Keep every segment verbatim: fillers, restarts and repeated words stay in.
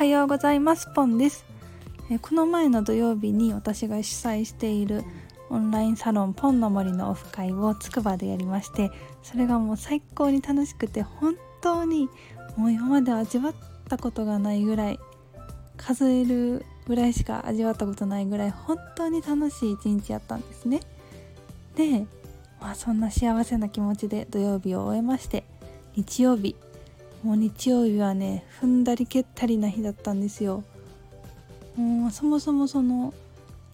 はようございます、ポンです。この前の土曜日に私が主催しているオンラインサロンポンの森のオフ会をつくばでやりまして、それがもう最高に楽しくて、本当にもう今まで味わったことがないぐらい、数えるぐらいしか味わったことないぐらい本当に楽しい一日やったんですね。で、まあ、そんな幸せな気持ちで土曜日を終えまして、日曜日もう日曜日はね、踏んだり蹴ったりな日だったんですよ。もうそもそもその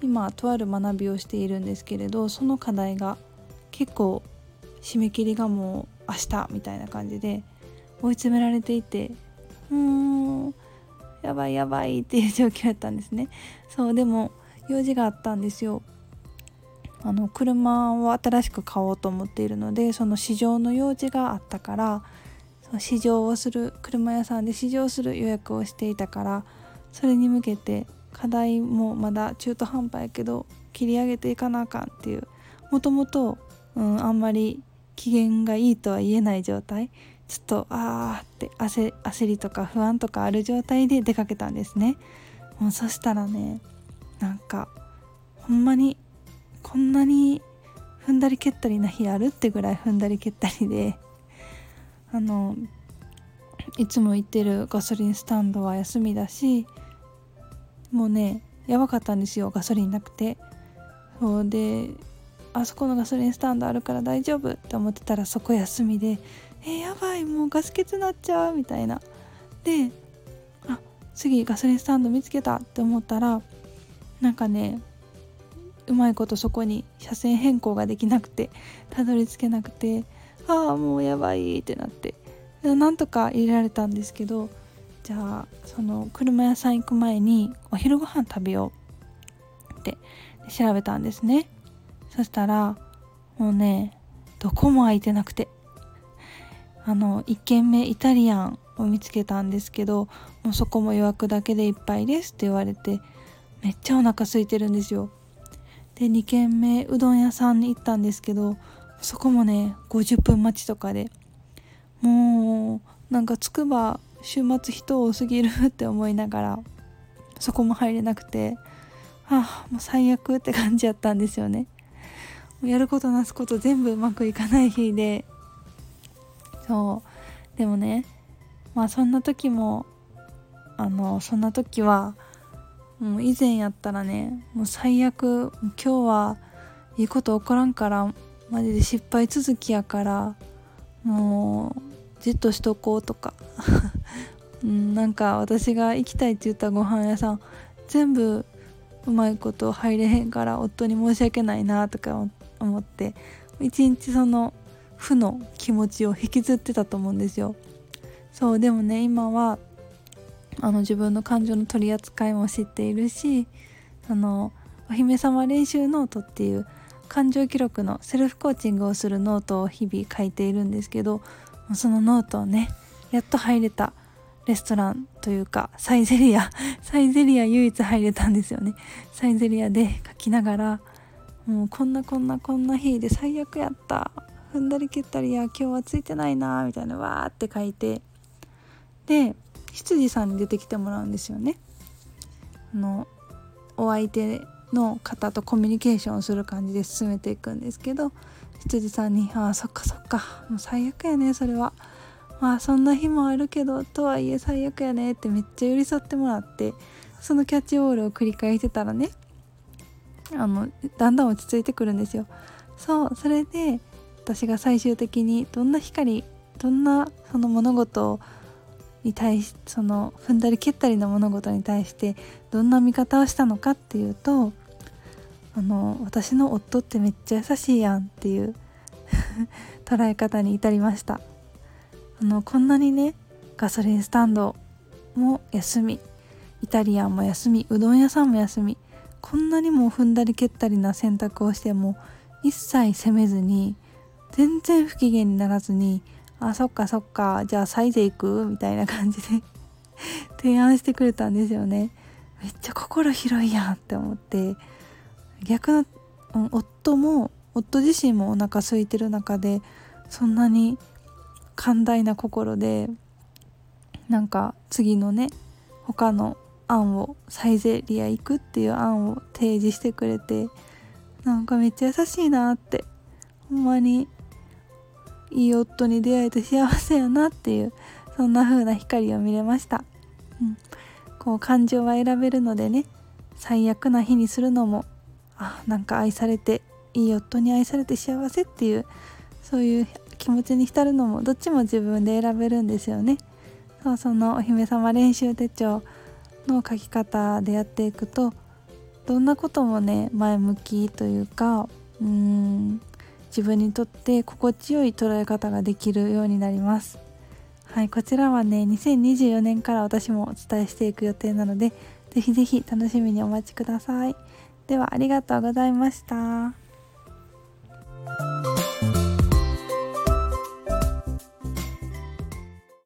今とある学びをしているんですけれど、その課題が結構締め切りがもう明日みたいな感じで追い詰められていて、うーんやばいやばいっていう状況だったんですね。そう、でも用事があったんですよ。あの車を新しく買おうと思っているので、その試乗の用事があったから、その試乗をする車屋さんで試乗する予約をしていたから、それに向けて課題もまだ中途半端やけど切り上げていかなあかんっていう、もともとあんまり機嫌がいいとは言えない状態、ちょっとあーって 焦, 焦りとか不安とかある状態で出かけたんですね。もうそしたらね、なんかほんまにこんなに踏んだり蹴ったりな日あるってぐらい踏んだり蹴ったりで、あのいつも行ってるガソリンスタンドは休みだし、もうねやばかったんですよ、ガソリンなくて。そうで、あそこのガソリンスタンドあるから大丈夫って思ってたら、そこ休みで、えー、やばい、もうガス欠になっちゃうみたいな。で、あ、次ガソリンスタンド見つけたって思ったら、なんかねうまいことそこに車線変更ができなくて、たどり着けなくて、ああもうやばいってなって、なんとか入れられたんですけど、じゃあその車屋さん行く前にお昼ご飯食べようって調べたんですね。そしたらもうね、どこも空いてなくて、あのいち軒目イタリアンを見つけたんですけど、もうそこも予約だけでいっぱいですって言われて、めっちゃお腹空いてるんですよ。で、に軒目うどん屋さんに行ったんですけど、そこもねごじゅっぷん待ちとかで、もうなんかつくば週末人多すぎるって思いながら、そこも入れなくて、ああもう最悪って感じやったんですよね。やることなすこと全部うまくいかない日で、そうでもね、まあそんな時もあのそんな時はもう以前やったらね、もう最悪、今日はいいこと起こらんからマジで失敗続きやから、もうじっとしとこうとかなんか私が行きたいって言ったご飯屋さん全部うまいこと入れへんから夫に申し訳ないなとか思って、一日その負の気持ちを引きずってたと思うんですよ。そう、でもね今はあの自分の感情の取り扱いも知っているし、あのお姫様練習ノートっていう感情記録のセルフコーチングをするノートを日々書いているんですけど、そのノートをね、やっと入れたレストランというかサイゼリアサイゼリア唯一入れたんですよね。サイゼリアで書きながら、もうこんなこんなこんな日で最悪やった、踏んだり蹴ったりや、今日はついてないなみたいな、わーって書いて、で羊さんに出てきてもらうんですよね。あのお相手の方とコミュニケーションをする感じで進めていくんですけど、羊さんに、ああそっかそっか、もう最悪やねそれは、まあそんな日もあるけどとはいえ最悪やねってめっちゃ寄り添ってもらって、そのキャッチボールを繰り返してたらね、あのだんだん落ち着いてくるんですよ。そう、それで私が最終的にどんな光、どんなその物事をに対し、その踏んだり蹴ったりの物事に対してどんな見方をしたのかっていうと、あの私の夫ってめっちゃ優しいやんっていう捉え方に至りました。あのこんなにね、ガソリンスタンドも休み、イタリアンも休み、うどん屋さんも休み、こんなにも踏んだり蹴ったりな選択をしても一切責めずに、全然不機嫌にならずに、あ、そっかそっか、じゃあサイゼ行くみたいな感じで提案してくれたんですよね。めっちゃ心広いやんって思って、逆の夫も夫自身もお腹空いてる中で、そんなに寛大な心で、なんか次のね他の案をサイゼリア行くっていう案を提示してくれて、なんかめっちゃ優しいなって、ほんまにいい夫に出会えて幸せやなっていう、そんな風な光を見れました、うん、こう感情は選べるのでね、最悪な日にするのも、あ、なんか愛されて、いい夫に愛されて幸せっていう、そういう気持ちに浸るのも、どっちも自分で選べるんですよね。そう、そのお姫様練習手帳の書き方でやっていくと、どんなこともね、前向きというか、うーん、自分にとって心地よい捉え方ができるようになります。はい、こちらはね、にせんにじゅうよねんから私もお伝えしていく予定なので、ぜひぜひ楽しみにお待ちください。では、ありがとうございました。